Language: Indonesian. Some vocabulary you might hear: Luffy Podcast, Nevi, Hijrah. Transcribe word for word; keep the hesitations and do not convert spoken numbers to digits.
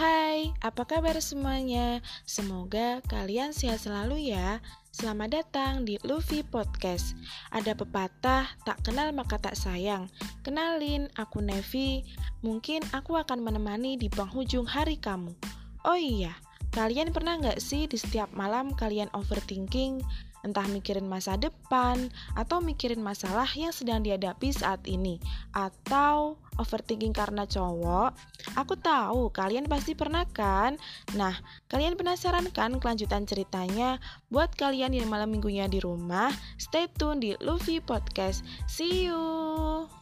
Hai, apa kabar semuanya? Semoga kalian sehat selalu ya. Selamat datang di Luffy Podcast. Ada pepatah, tak kenal maka tak sayang. Kenalin, aku Nevi. Mungkin aku akan menemani di penghujung hari kamu. Oh iya, kalian pernah gak sih di setiap malam kalian overthinking? Entah mikirin masa depan, atau mikirin masalah yang sedang dihadapi saat ini, atau overthinking karena cowok. Aku tahu, kalian pasti pernah kan? Nah, kalian penasaran kan kelanjutan ceritanya? Buat kalian yang malam minggunya di rumah, stay tune di Luffy Podcast. See you!